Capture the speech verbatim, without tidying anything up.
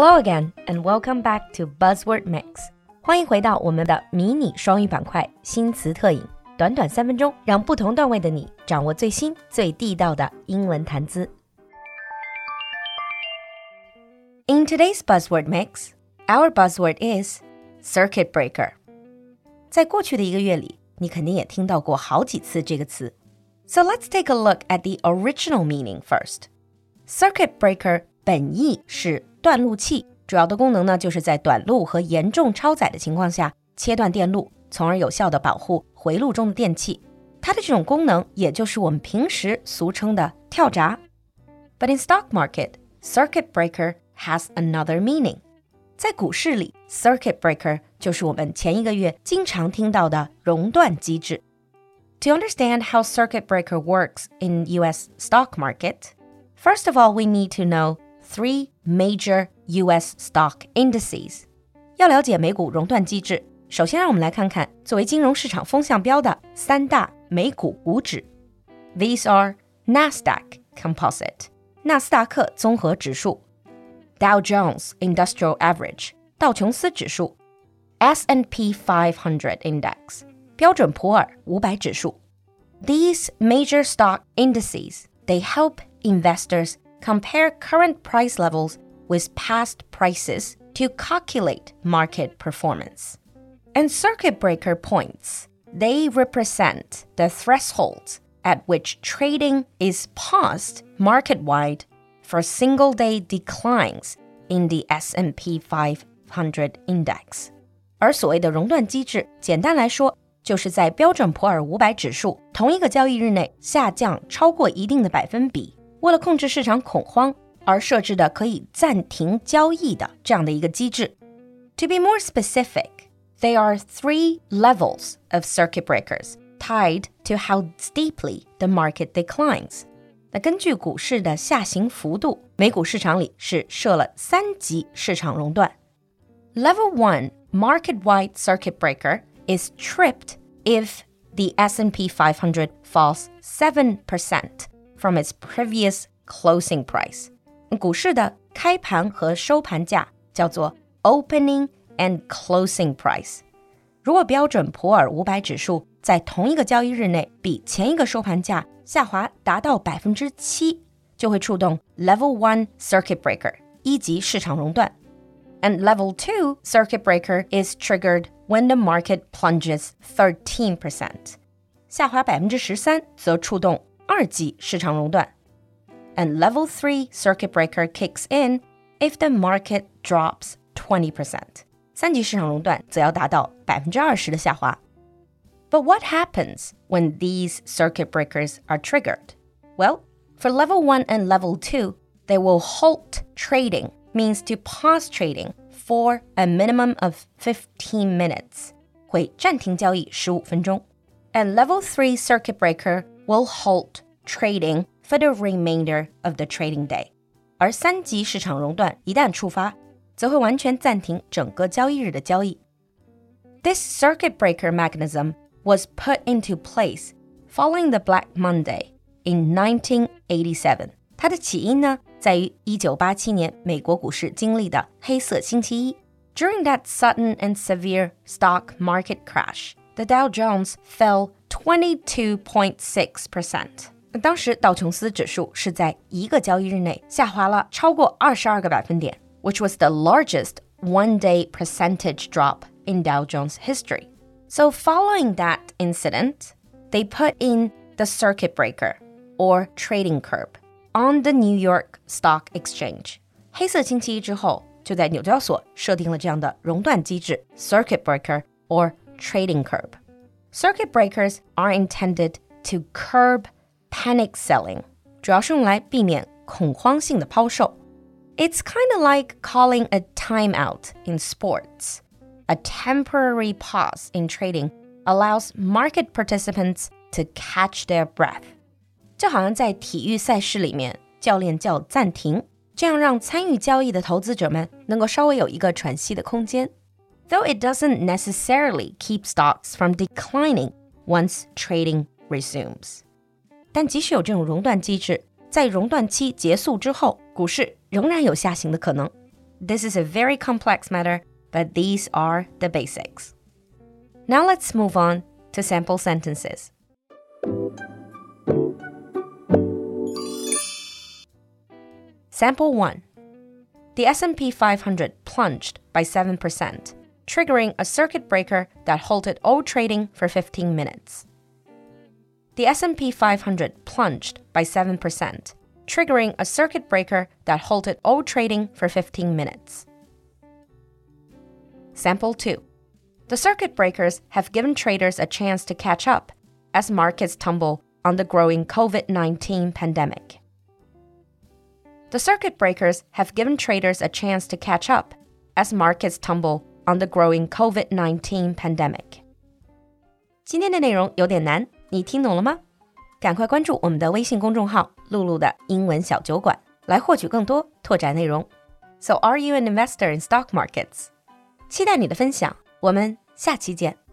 Hello again, and welcome back to Buzzword Mix. 欢迎回到我们的迷你双语板块新词特饮，短短三分钟，让不同段位的你掌握最新最地道的英文谈资。In today's Buzzword Mix, our buzzword is circuit breaker. 在过去的一个月里，你肯定也听到过好几次这个词。So let's take a look at the original meaning first. Circuit breaker 本意是断路器，主要的功能呢，就是在短路和严重超载的情况下切断电路，从而有效地保护回路中的电器。它的这种功能也就是我们平时俗称的跳闸。But in stock market, circuit breaker has another meaning. 在股市里 circuit breaker 就是我们前一个月经常听到的熔断机制。To understand how circuit breaker works in U S stock market, first of all, we need to know three major U S stock indices. 要了解美股熔断机制，首先让我们来看看作为金融市场风向标的三大美股股指。These are Nasdaq Composite, 纳斯达克综合指数， Dow Jones Industrial Average, 道琼斯指数， S and P five hundred Index,标准普尔五百指数。 These major stock indices, they help investors compare current price levels with past prices to calculate market performance. And circuit breaker points, they represent the thresholds at which trading is paused market-wide for single-day declines in the S and P five hundred index. 而所谓的熔断机制，简单来说就是在标准普尔五百指数同一个交易日内下降超过一定的百分比，为了控制市场恐慌而设置的可以暂停交易的这样的一个机制。 To be more specific, there are three levels of circuit breakers tied to how steeply the market declines. 那根据股市的下行幅度，美股市场里是设了三级市场熔断。 Level one market-wide circuit breaker is tripped if the S and P five hundred falls seven percent from its previous closing price. 股市的开盘和收盘价叫做 opening and closing price. 如果标准普尔五百指数在同一个交易日内比前一个收盘价下滑达到 百分之七, 就会触动 Level one circuit breaker, 一级市场熔断。And Level two circuit breaker is triggered when the market plunges thirteen percent. 下滑 百分之十三 则触动二级市场熔断。And Level three circuit breaker kicks in if the market drops twenty percent. 三级市场熔断则要达到 百分之二十 的下滑。But what happens when these circuit breakers are triggered? Well, for Level one and Level two, they will halt trading.means to pause trading for a minimum of fifteen minutes, 会暂停交易十五分钟。And Level three circuit breaker will halt trading for the remainder of the trading day. 而三级市场熔断一旦触发，则会完全暂停整个交易日的交易。This circuit breaker mechanism was put into place following the Black Monday in nineteen eighty-seven. 它的起因呢？在于一九八七年美国股市经历的黑色星期一。 During that sudden and severe stock market crash, the Dow Jones fell twenty-two point six percent. 当时道琼斯指数是在一个交易日内下滑了超过二十二个百分点， which was the largest one-day percentage drop in Dow Jones history. So following that incident, they put in the circuit breaker, or trading curb.On the New York Stock Exchange. 黑色星期一之后，就在纽交所设定了这样的熔断机制 circuit breaker or trading curb. Circuit breakers are intended to curb panic selling. 主要是用来避免恐慌性的抛售。It's kind of like calling a timeout in sports. A temporary pause in trading allows market participants to catch their breath.就好像在体育赛事里面，教练叫暂停，这样让参与交易的投资者们能够稍微有一个喘息的空间。Though it doesn't necessarily keep stocks from declining once trading resumes. 但即使有这种熔断机制，在熔断期结束之后，股市仍然有下行的可能。This is a very complex matter, but these are the basics. Now let's move on to sample sentences. Sample one. The S and P five hundred plunged by seven percent, triggering a circuit breaker that halted all trading for fifteen minutes. The S and P five hundred plunged by seven percent, triggering a circuit breaker that halted all trading for fifteen minutes. Sample two. The circuit breakers have given traders a chance to catch up as markets tumble on the growing COVID nineteen pandemic. The circuit breakers have given traders a chance to catch up as markets tumble on the growing COVID nineteen pandemic. 今天的内容有点难，你听懂了吗？赶快关注我们的微信公众号“露露的英文小酒馆”，来获取更多拓展内容。So, are you an investor in stock markets? 期待你的分享，我们下期见。